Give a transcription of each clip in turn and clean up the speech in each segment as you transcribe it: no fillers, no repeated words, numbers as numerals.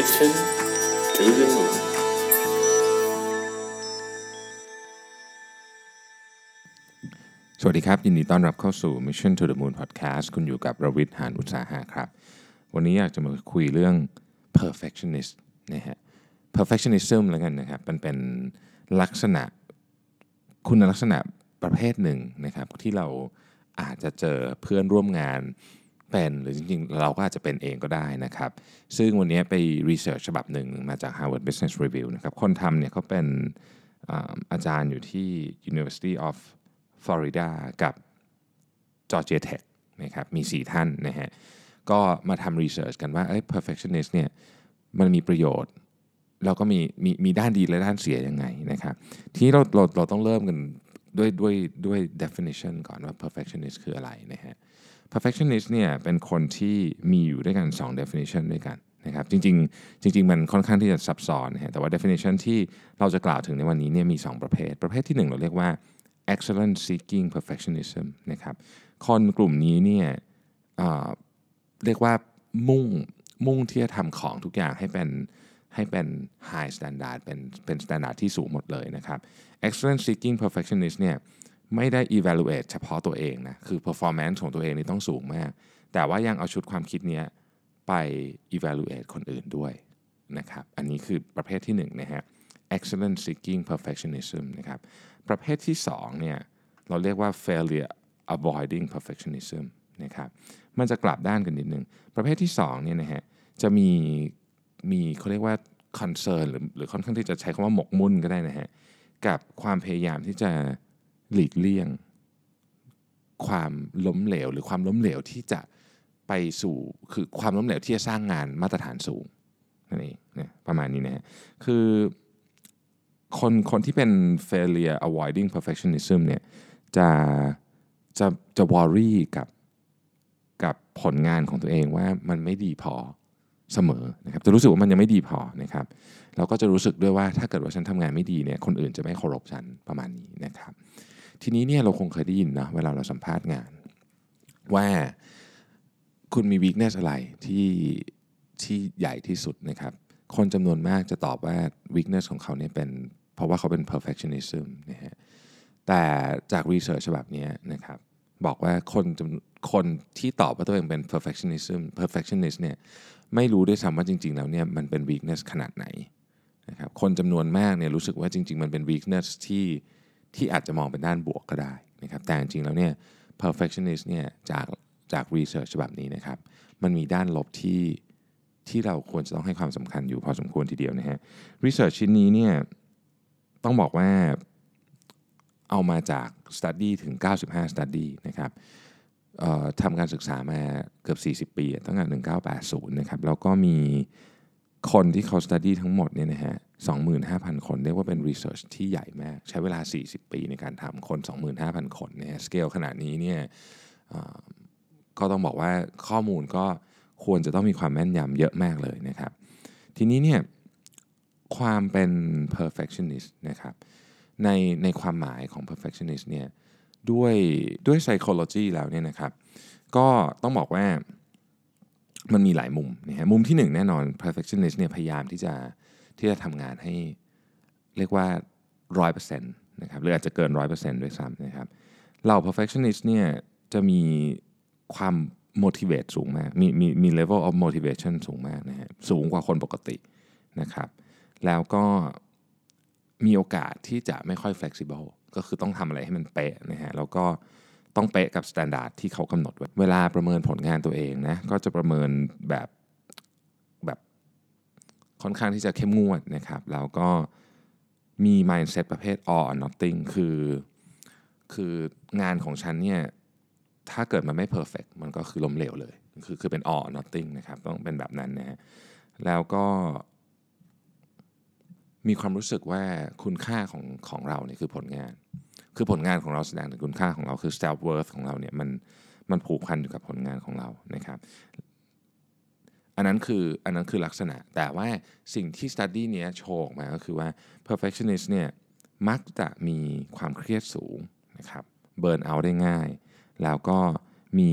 Mission to the Moon สวัสดีครับยินดีต้อนรับเข้าสู่ Mission to the Moon Podcast คุณอยู่กับรวิทย์ หานอุตสาหะครับวันนี้อยากจะมาคุยเรื่อง perfectionist นะฮะ perfectionism แล้วกันนะครับมันเป็นลักษณะคุณลักษณะประเภทหนึ่งนะครับที่เราอาจจะเจอเพื่อนร่วมงานเป็นหรือจริงๆเราก็อาจจะเป็นเองก็ได้นะครับซึ่งวันนี้ไปรีเสิร์ชฉบับหนึ่งมาจาก Harvard Business Review นะครับคนทำเนี่ยเขาเป็นอาจารย์อยู่ที่ University of Florida กับ Georgia Tech นะครับมี4ท่านนะฮะก็มาทำรีเสิร์ชกันว่าperfectionist เนี่ยมันมีประโยชน์แล้วก็มีด้านดีและด้านเสียยังไงนะครับทีนี้เราต้องเริ่มกันด้วย definition ก่อนว่า perfectionist คืออะไรนะฮะ perfectionist เนี่ยเป็นคนที่มีอยู่ด้วยกัน2 definition ด้วยกันนะครับจริงมันค่อนข้างที่จะซับซ้อนนะฮะแต่ว่า definition ที่เราจะกล่าวถึงในวันนี้เนี่ยมี2ประเภทที่1เราเรียกว่า excellence seeking perfectionism นะครับคนกลุ่มนี้เนี่ยเรียกว่ามุ่งที่จะทำของทุกอย่างให้เป็น high standard เป็น standard ที่สูงหมดเลยนะครับ excellence seeking perfectionist เนี่ยไม่ได้ evaluate เฉพาะตัวเองนะคือ performance ของตัวเองนี่ต้องสูงมากแต่ว่ายังเอาชุดความคิดเนี้ยไป evaluate คนอื่นด้วยนะครับอันนี้คือประเภทที่1นะฮะ excellence seeking perfectionism นะครับประเภทที่2เนี่ยเราเรียกว่า failure avoiding perfectionism นะครับมันจะกลับด้านกันนิดนึงประเภทที่2เนี่ยนะฮะจะมีเขาเรียกว่า concern หรือค่อนข้างที่จะใช้คำว่าหมกมุ่นก็ได้นะฮะกับความพยายามที่จะหลีกเลี่ยงความล้มเหลวหรือความล้มเหลวที่จะไปสู่คือความล้มเหลวที่จะสร้างงานมาตรฐานสูงนั่นเองนะประมาณนี้นะฮะคือคนที่เป็น failure avoiding perfectionism เนี่ยจะ worry กับผลงานของตัวเองว่ามันไม่ดีพอเสมอนะครับจะรู้สึกว่ามันยังไม่ดีพอนะครับเราก็จะรู้สึกด้วยว่าถ้าเกิดว่าฉันทำงานไม่ดีเนี่ยคนอื่นจะไม่เคารพฉันประมาณนี้นะครับทีนี้เนี่ยเราคงเคยได้ยินนะเวลาเราสัมภาษณ์งานว่าคุณมี weakness อะไรที่ใหญ่ที่สุดนะครับคนจำนวนมากจะตอบว่า weakness ของเขาเนี่ยเป็นเพราะว่าเขาเป็น perfectionism นะฮะแต่จาก research ฉบับนี้นะครับบอกว่าคนที่ตอบว่าตัวเองเป็น perfectionist เนี่ยไม่รู้ด้วยซ้ำว่าจริงๆแล้วเนี่ยมันเป็น weakness ขนาดไหนนะครับคนจำนวนมากเนี่ยรู้สึกว่าจริงๆมันเป็น weakness ที่อาจจะมองเป็นด้านบวกก็ได้นะครับแต่จริงๆแล้วเนี่ย perfectionist เนี่ยจาก research ฉบับนี้นะครับมันมีด้านลบที่เราควรจะต้องให้ความสำคัญอยู่พอสมควรทีเดียวนะฮะ research ชิ้นนี้เนี่ยต้องบอกว่าเอามาจาก study ถึง95 study นะครับทำการศึกษามาเกือบ40 ปีตั้งแต่1980นะครับแล้วก็มีคนที่เขา study ทั้งหมดเนี่ยนะฮะ 25,000 คนเรียกว่าเป็น research ที่ใหญ่มากใช้เวลา40 ปีในการทำคน 25,000 คนนะฮะ scale ขนาดนี้เนี่ยก็ต้องบอกว่าข้อมูลก็ควรจะต้องมีความแม่นยำเยอะมากเลยนะครับทีนี้เนี่ยความเป็น perfectionist นะครับในความหมายของ perfectionist เนี่ยด้วย psychology แล้วเนี่ยนะครับก็ต้องบอกว่ามันมีหลายมุมนะฮะมุมที่1แน่นอน perfectionist เนี่ยพยายามที่จะทำงานให้เรียกว่า 100% นะครับหรืออาจจะเกิน 100% ด้วยซ้ำนะครับเรา perfectionist เนี่ยจะมีความ motivate สูงมากมี level of motivation สูงมากนะฮะสูงกว่าคนปกตินะครับแล้วก็มีโอกาสที่จะไม่ค่อย flexible ก็คือต้องทำอะไรให้มันเป๊ะนะฮะแล้วก็ต้องเป๊ะกับ standard ที่เขากำหนดไว้เวลาประเมินผลงานตัวเองนะก็จะประเมินแบบค่อนข้างที่จะเข้มงวดนะครับแล้วก็มี mindset ประเภท all or nothing คืองานของฉันเนี่ยถ้าเกิดมันไม่ perfect มันก็คือล้มเหลวเลยคือเป็น all or nothing นะครับต้องเป็นแบบนั้นนะฮะแล้วก็มีความรู้สึกว่าคุณค่าของเราเนี่ยคือผลงานคือผลงานของเราแสดงถึงคุณค่าของเราคือ self worth ของเราเนี่ยมันผูกพันอยู่กับผลงานของเรานะครับอันนั้นคือลักษณะแต่ว่าสิ่งที่ study เนี้ยโชว์ออกมาก็คือว่า perfectionist เนี่ยมักจะมีความเครียดสูงนะครับ burn out ได้ง่ายแล้วก็มี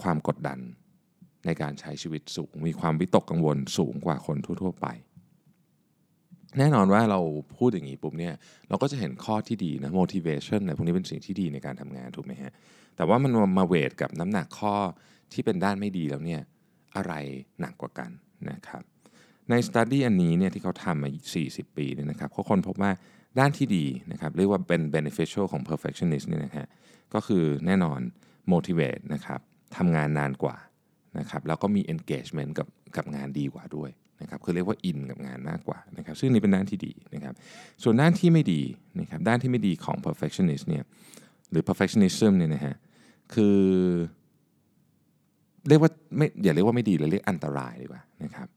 ความกดดัน ในการใช้ชีวิตสูงมีความวิตกกังวลสูงกว่าคนทั่วๆไปแน่นอนว่าเราพูดอย่างนี้ปุ๊บเนี่ยเราก็จะเห็นข้อที่ดีนะ motivation อะไรพวกนี้เป็นสิ่งที่ดีในการทำงานถูกไหมฮะแต่ว่ามันมาเวทกับน้ำหนักข้อที่เป็นด้านไม่ดีแล้วเนี่ยอะไรหนักกว่ากันนะครับในสต๊าดี้อันนี้เนี่ยที่เขาทำมา40 ปีเนี่ยนะครับเขาค้นพบว่าด้านที่ดีนะครับเรียกว่าเป็น beneficial ของ perfectionist เนี่ยนะฮะก็คือแน่นอน motivate นะครับทำงานนานกว่านะครับแล้วก็มี engagement กับงานดีกว่าด้วยนะครับคือเรียกว่าอินกับงานมากกว่านะครับซึ่งนี่เป็นด้านที่ดีนะครับส่วนด้านที่ไม่ดีนะครับด้านที่ไม่ดีของ perfectionist เนี่ยหรือ perfectionism เนี่ยนะฮะคือเรียกว่าไม่อย่าเรียกว่าไม่ดีเลยเรียกอันตรายดีกว่านะครับ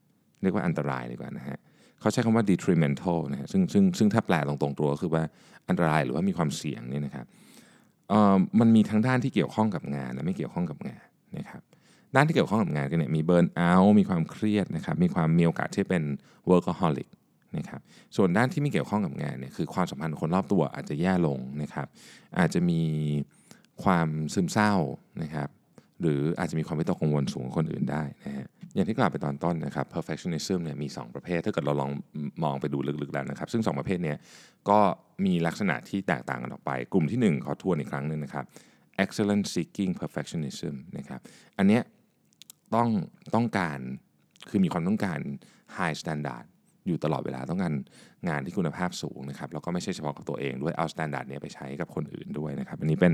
เรียกว่าอันตรายดีกว่านะฮะเขาใช้คำว่า detrimental นะฮะซึ่งถ้าแปลตรงๆตัวคือว่าอันตรายหรือว่ามีความเสี่ยงเนี่ยนะครับมันมีทั้งด้านที่เกี่ยวข้องกับงานและไม่เกี่ยวข้องกับงานนะครับด้านที่เกี่ยวข้องกับงานกันเนี่ยมีเบิร์นเอาท์มีความเครียดนะครับมีโอกาสที่เป็น workaholic นะครับส่วนด้านที่ไม่เกี่ยวข้องกับงานเนี่ยคือความสัมพันธ์คนรอบตัวอาจจะแย่ลงนะครับอาจจะมีความซึมเศร้านะครับหรืออาจจะมีความวิตกกังวลสูงกว่าคนอื่นได้นะฮะอย่างที่กล่าวไปตอนต้นนะครับ perfectionism เนี่ยมี2ประเภทถ้าเกิดเราลองมองไปดูลึกๆแล้วนะครับซึ่ง2ประเภทเนี้ยก็มีลักษณะที่แตกต่างกันออกไปกลุ่มที่1ขอทวนอีกครั้งนึงนะครับ excellence seeking perfectionism นะครับอันเนี้ยต้องการคือมีความต้องการ high standard อยู่ตลอดเวลาต้องการงานที่คุณภาพสูงนะครับแล้วก็ไม่ใช่เฉพาะกับตัวเองด้วยเอา standard เนี้ยไปใช้กับคนอื่นด้วยนะครับอันนี้เป็น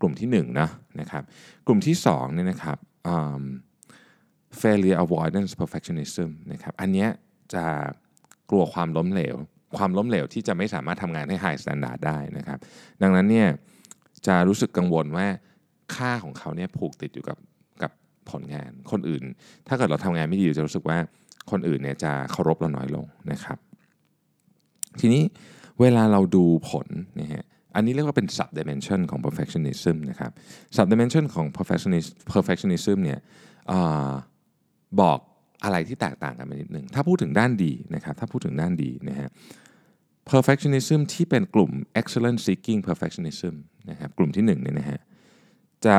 กลุ่มที่1นะครับกลุ่มที่2เนี่ยนะครับfailure avoidance perfectionism นะครับอันเนี้ยจะกลัวความล้มเหลวที่จะไม่สามารถทำงานให้ high standard ได้นะครับดังนั้นเนี่ยจะรู้สึกกังวลว่าค่าของเขาเนี่ยผูกติดอยู่กับผลงานคนอื่นถ้าเกิดเราทำงานไม่ดีจะรู้สึกว่าคนอื่นเนี่ยจะเคารพเราน้อยลงนะครับทีนี้เวลาเราดูผลนะฮะอันนี้เรียกว่าเป็น sub dimension ของ perfectionism นะครับ sub dimension ของ perfectionism เนี่ยบอกอะไรที่แตกต่างกันไปนิดนึงถ้าพูดถึงด้านดีนะครับถ้าพูดถึงด้านดีนะฮะ perfectionism ที่เป็นกลุ่ม excellence seeking perfectionism นะครับกลุ่มที่1เนี่ยนะฮะจะ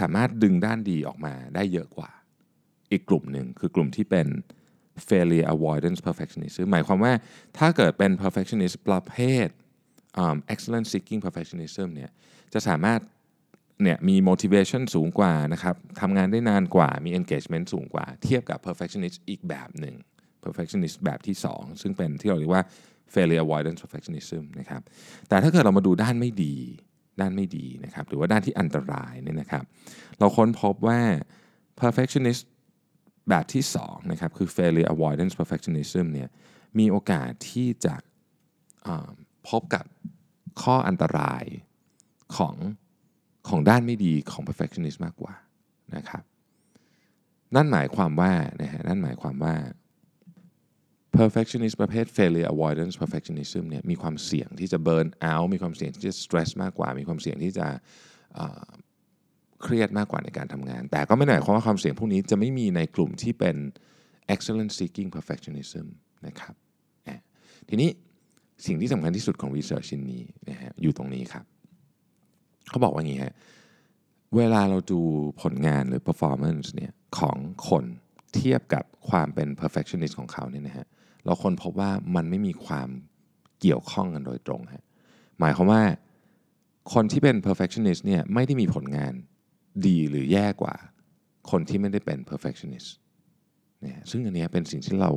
สามารถดึงด้านดีออกมาได้เยอะกว่าอีกกลุ่มนึงคือกลุ่มที่เป็น failure avoidance perfectionism หมายความว่าถ้าเกิดเป็น perfectionist ประเภทexcellence seeking perfectionism เนี่ยจะสามารถเนี่ยมี motivation สูงกว่านะครับทำงานได้นานกว่ามี engagement สูงกว่าเทียบกับ perfectionist อีกแบบหนึ่ง perfectionist แบบที่2ซึ่งเป็นที่เราเรียกว่า failure avoidance perfectionism นะครับแต่ถ้าเกิดเรามาดูด้านไม่ดีนะครับหรือว่าด้านที่อันตรายเนี่ยนะครับเราค้นพบว่า perfectionist แบบที่2นะครับคือ failure avoidance perfectionism เนี่ยมีโอกาสที่จะพบกับข้ออันตรายของด้านไม่ดีของ perfectionist มากกว่านะครับนั่นหมายความว่า perfectionist ประเภท failure avoidance perfectionism เนี่ยมีความเสี่ยงที่จะ burn out มีความเสี่ยงที่จะ stress มากกว่ามีความเสี่ยงที่จะเครียดมากกว่าในการทำงานแต่ก็ไม่ได้หมายความว่าความเสี่ยงพวกนี้จะไม่มีในกลุ่มที่เป็น excellence seeking perfectionism นะครับทีนี้สิ่งที่สำคัญที่สุดของ research ชิ้นนี้นะฮะอยู่ตรงนี้ครับเขาบอกว่าอย่างนี้ฮะเวลาเราดูผลงานหรือ performance เนี่ยของคนเทียบกับความเป็น perfectionist ของเขาเนี่ยนะฮะเราคนพบว่ามันไม่มีความเกี่ยวข้องกันโดยตรงฮะหมายความว่าคนที่เป็น perfectionist เนี่ยไม่ได้มีผลงานดีหรือแย่กว่าคนที่ไม่ได้เป็น perfectionist เนี่ยซึ่งอันนี้เป็นสิ่งที่เรา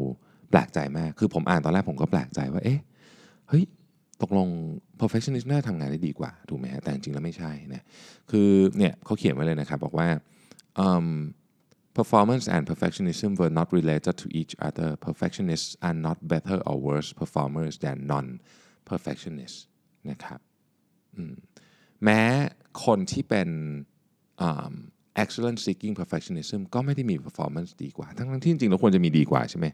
แปลกใจมากคือผมอ่านตอนแรกผมก็แปลกใจว่าเฮ้ยตกลง perfectionist น่าทำงานได้ดีกว่าถูกไหมฮะแต่จริงๆแล้วไม่ใช่นะคือเนี่ยเขาเขียนไว้เลยนะครับบอกว่า performance and perfectionism were not related to each other perfectionists are not better or worse performers than non perfectionists นะครับแม้คนที่เป็น excellence seeking perfectionism ก็ไม่ได้มี performance ดีกว่าทั้งที่จริงๆเราควรจะมีดีกว่าใช่ไหม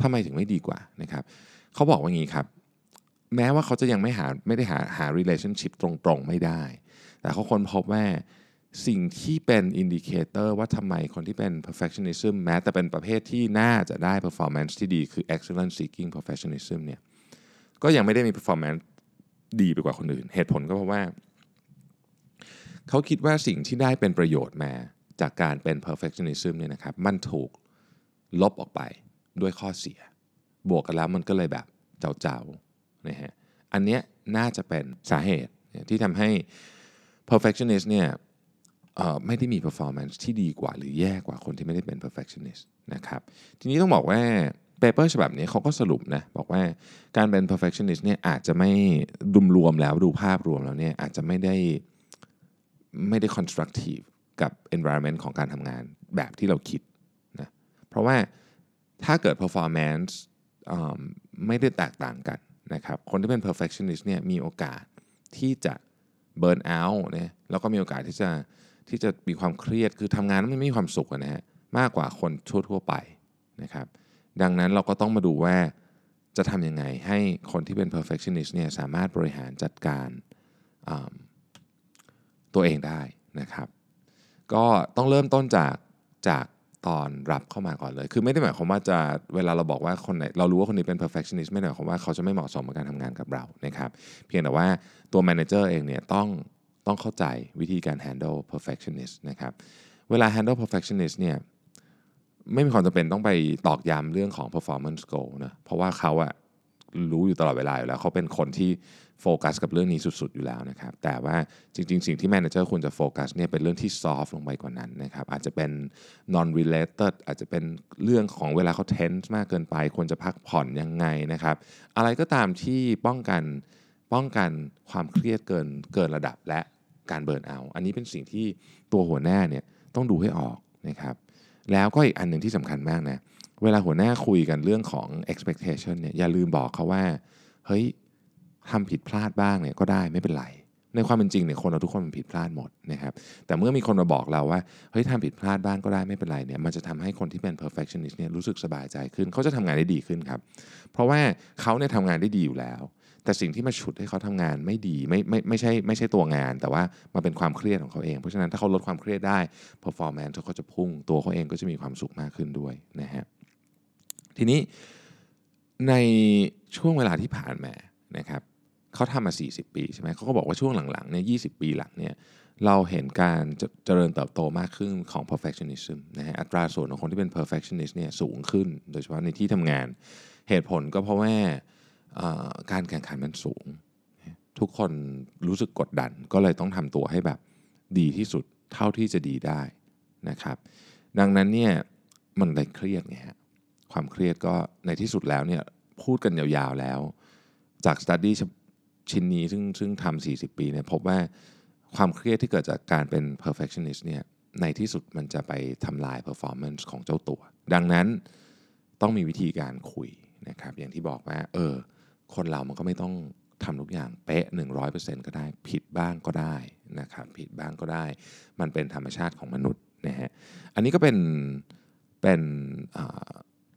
ทำไมถึงไม่ดีกว่านะครับเขาบอกว่าอย่างนี้ครับแม้ว่าเขาจะยังไม่ได้หา relationship ตรงๆไม่ได้แต่เขาค้นพบว่าสิ่งที่เป็นอินดิเคเตอร์ว่าทำไมคนที่เป็น perfectionism แม้แต่เป็นประเภทที่น่าจะได้ performance ที่ดีคือ excellence seeking perfectionism เนี่ยก็ยังไม่ได้มี performance ดีไปกว่าคนอื่นเหตุผลก็เพราะว่าเขาคิดว่าสิ่งที่ได้เป็นประโยชน์มา จากการเป็น perfectionism เนี่ยนะครับมันถูกลบออกไปด้วยข้อเสียบวกกันแล้วมันก็เลยแบบเจ้าๆนะฮะอันเนี้ยน่าจะเป็นสาเหตุที่ทำให้ perfectionist เนี่ยไม่ได้มี performance ที่ดีกว่าหรือแย่กว่าคนที่ไม่ได้เป็น perfectionist นะครับทีนี้ต้องบอกว่า paper ฉบับนี้เขาก็สรุปนะบอกว่าการเป็น perfectionist เนี่ยอาจจะไม่รวมๆแล้วดูภาพรวมแล้วเนี่ยอาจจะไม่ได้ constructive กับ environment ของการทำงานแบบที่เราคิดนะเพราะว่าถ้าเกิด performance ไม่ได้แตกต่างกันนะครับคนที่เป็น perfectionist เนี่ยมีโอกาสที่จะ burn out นะแล้วก็มีโอกาสที่จะมีความเครียดคือทำงานไม่มีความสุขนะฮะมากกว่าคนทั่วๆไปนะครับดังนั้นเราก็ต้องมาดูว่าจะทำยังไงให้คนที่เป็น perfectionist เนี่ยสามารถบริหารจัดการตัวเองได้นะครับก็ต้องเริ่มต้นจากตอนรับเข้ามาก่อนเลยคือไม่ได้หมายความว่าจะเวลาเราบอกว่าคนไหนเรารู้ว่าคนนี้เป็น perfectionist ไม่ได้หมายความว่าเขาจะไม่เหมาะสมกับการทำงานกับเรานะครับเพียงแต่ว่าตัว manager เองเนี่ยต้องเข้าใจวิธีการ handle perfectionist นะครับเวลา handle perfectionist เนี่ยไม่มีความจำเป็นต้องไปตอกย้ำเรื่องของ performance goal นะเพราะว่าเขาอะรู้อยู่ตลอดเวลาอยู่แล้วเขาเป็นคนที่โฟกัสกับเรื่องนี้สุดๆอยู่แล้วนะครับแต่ว่าจริงๆสิ่งที่ manager ควรจะโฟกัสเนี่ยเป็นเรื่องที่ soft ลงไปกว่านั้นนะครับอาจจะเป็น non related อาจจะเป็นเรื่องของเวลาเขา tense มากเกินไปควรจะพักผ่อนยังไงนะครับอะไรก็ตามที่ป้องกันความเครียดเกินระดับและการเบิร์นเอาท์อันนี้เป็นสิ่งที่ตัวหัวหน้าเนี่ยต้องดูให้ออกนะครับแล้วก็อีกอันหนึ่งที่สำคัญมากนะเวลาหัวหน้าคุยกันเรื่องของ expectation เนี่ยอย่าลืมบอกเขาว่าเฮ้ยทำผิดพลาดบ้างเนี่ยก็ได้ไม่เป็นไรในความเป็นจริงเนี่ยคนเราทุกคนมันผิดพลาดหมดนะครับแต่เมื่อมีคนมาบอกเราว่าเฮ้ยทำผิดพลาดบ้างก็ได้ไม่เป็นไรเนี่ยมันจะทำให้คนที่เป็น perfectionist เนี่ยรู้สึกสบายใจขึ้นเขาจะทำงานได้ดีขึ้นครับเพราะว่าเขาเนี่ยทำงานได้ดีอยู่แล้วแต่สิ่งที่มาฉุดให้เขาทำงานไม่ดีไม่ใช่ตัวงานแต่ว่ามาเป็นความเครียดของเขาเองเพราะฉะนั้นถ้าเขาลดความเครียดได้ performance เขาจะพุ่งตัวเขาเองก็จะมีความสุขมากขึ้นด้วยนะฮะทีนี้ในช่วงเวลาที่ผ่านมานะครับเขาทำมา40ปีใช่ไหมเขาก็บอกว่าช่วงหลังๆเนี่ย20ปีหลังเนี่ยเราเห็นการเจริญเติบโตมากขึ้นของ perfectionism นะฮะอัตราส่วนของคนที่เป็น perfectionist เนี่ยสูงขึ้นโดยเฉพาะในที่ทำงานเหตุผลก็เพราะว่าการแข่งขันมันสูงทุกคนรู้สึกกดดันก็เลยต้องทำตัวให้แบบดีที่สุดเท่าที่จะดีได้นะครับดังนั้นเนี่ยมันเลยเครียดไงฮะความเครียดก็ในที่สุดแล้วเนี่ยพูดกันยาวๆแล้วจาก study ชิ้นนี้ซึ่งทำ40ปีเนี่ยพบว่าความเครียดที่เกิดจากการเป็น perfectionist เนี่ยในที่สุดมันจะไปทำลาย performance ของเจ้าตัวดังนั้นต้องมีวิธีการคุยนะครับอย่างที่บอกว่าคนเรามันก็ไม่ต้องทำทุกอย่างเป๊ะ 100% ก็ได้ผิดบ้างก็ได้นะครับผิดบ้างก็ได้มันเป็นธรรมชาติของมนุษย์นะฮะอันนี้ก็เป็น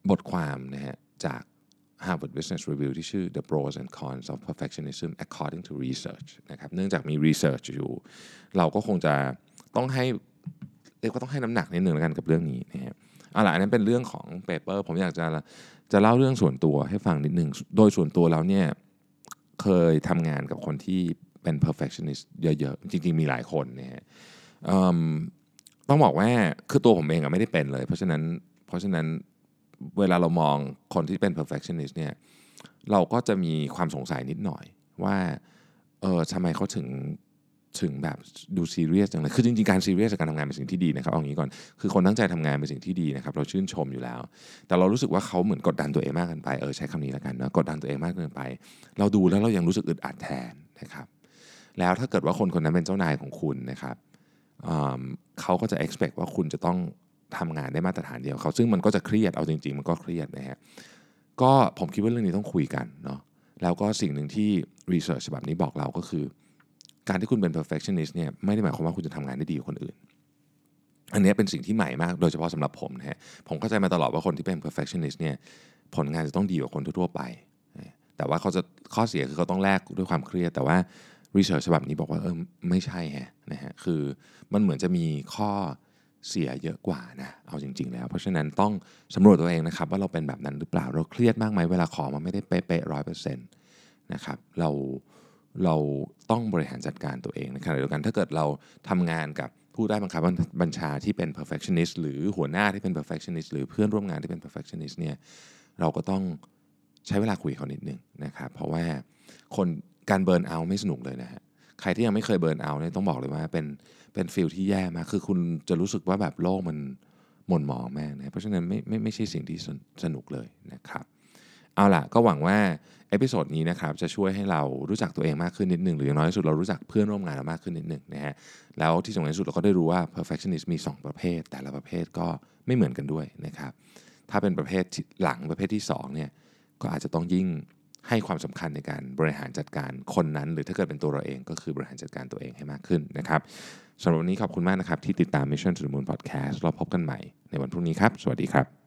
บทความนะฮะจาก Harvard Business Review ที่ชื่อ The Pros and Cons of Perfectionism According to Research นะครับเนื่องจากมี research อยู่เราก็คงจะต้องให้เรียกว่าต้องให้น้ำหนักนิดนึงกันกับเรื่องนี้นะฮะเอาล่ะอันนั้นเป็นเรื่องของ paper ผมอยากจะเล่าเรื่องส่วนตัวให้ฟังนิดนึงโดยส่วนตัวเราเนี่ยเคยทำงานกับคนที่เป็น perfectionist เยอะๆจริงๆมีหลายคนนะฮะต้องบอกว่าคือตัวผมเองอะไม่ได้เป็นเลยเพราะฉะนั้นเวลาเรามองคนที่เป็น perfectionist เนี่ยเราก็จะมีความสงสัยนิดหน่อยว่าทำไมเขาถึงแบบดูซีเรียสจังเลยคือจริงๆการซีเรียสกับการทำงานเป็นสิ่งที่ดีนะครับเอางี้ก่อนคือคนตั้งใจทำงานเป็นสิ่งที่ดีนะครับเราชื่นชมอยู่แล้วแต่เรารู้สึกว่าเขาเหมือนกดดันตัวเองมากเกินไปใช้คำนี้แล้วกันนะกดดันตัวเองมากเกินไปเราดูแล้วเรายังรู้สึกอึดอัดแทนนะครับแล้วถ้าเกิดว่าคนคนนั้นเป็นเจ้านายของคุณนะครับเขาก็จะ expect ว่าคุณจะต้องทำงานได้มาตรฐานเดียวเขาซึ่งมันก็จะเครียดเอาจริงๆมันก็เครียดนะฮะก็ผมคิดว่าเรื่องนี้ต้องคุยกันเนาะแล้วก็สิ่งนึงที่ research ฉบับนี้บอกเราก็คือการที่คุณเป็น perfectionist เนี่ยไม่ได้หมายความว่าคุณจะทำงานได้ดีกว่าคนอื่นอันนี้เป็นสิ่งที่ใหม่มากโดยเฉพาะสำหรับผมนะฮะผมเข้าใจมาตลอดว่าคนที่เป็น perfectionist เนี่ยผลงานจะต้องดีกว่าคนทั่วๆไปแต่ว่าเขาจะข้อเสียคือเขาต้องแลกด้วยความเครียดแต่ว่า research ฉบับนี้บอกว่าไม่ใช่ฮะนะฮะคือมันเหมือนจะมีข้อเสียเยอะกว่านะเอาจริงๆแล้วเพราะฉะนั้นต้องสำรวจตัวเองนะครับว่าเราเป็นแบบนั้นหรือเปล่าเราเครียดมากไหมเวลาขอมันไม่ได้เป๊ะๆ 100% นะครับเราต้องบริหารจัดการตัวเองในขณะเดียวกันถ้าเกิดเราทำงานกับ ผู้ได้บังคับบัญชาที่เป็น perfectionist หรือหัวหน้าที่เป็น perfectionist หรือเพื่อนร่วมงานที่เป็น perfectionist เนี่ยเราก็ต้องใช้เวลาคุยเขานิดนึงนะครับเพราะว่าคนการเบิร์นเอาท์ไม่สนุกเลยนะฮะใครที่ยังไม่เคยเบิร์นเอาท์เนี่ยต้องบอกเลยว่าเป็นฟีลที่แย่มากคือคุณจะรู้สึกว่าแบบโลกมันหม่นหมองมากนะเพราะฉะนั้นไม่ใช่สิ่งที่สนุกเลยนะครับเอาล่ะก็หวังว่าเอพิโซดนี้นะครับจะช่วยให้เรารู้จักตัวเองมากขึ้นนิดนึงหรืออย่างน้อยที่สุดเรารู้จักเพื่อนร่วมงานเรามากขึ้นนิดนึงนะฮะแล้วที่สำคัญที่สุดเราก็ได้รู้ว่า perfectionist มี2ประเภทแต่ละประเภทก็ไม่เหมือนกันด้วยนะครับถ้าเป็นประเภทหลังประเภทที่2เนี่ยก็อาจจะต้องยิ่งให้ความสำคัญในการบริหารจัดการคนนั้นหรือถ้าเกิดเป็นตัวเราเองก็คือบริหารจัดการตัวเองให้มากขึ้นนะครับสำหรับวันนี้ขอบคุณมากนะครับที่ติดตาม Mission to the Moon Podcast เราพบกันใหม่ในวันพรุ่งนี้ครับสวัสดีครับ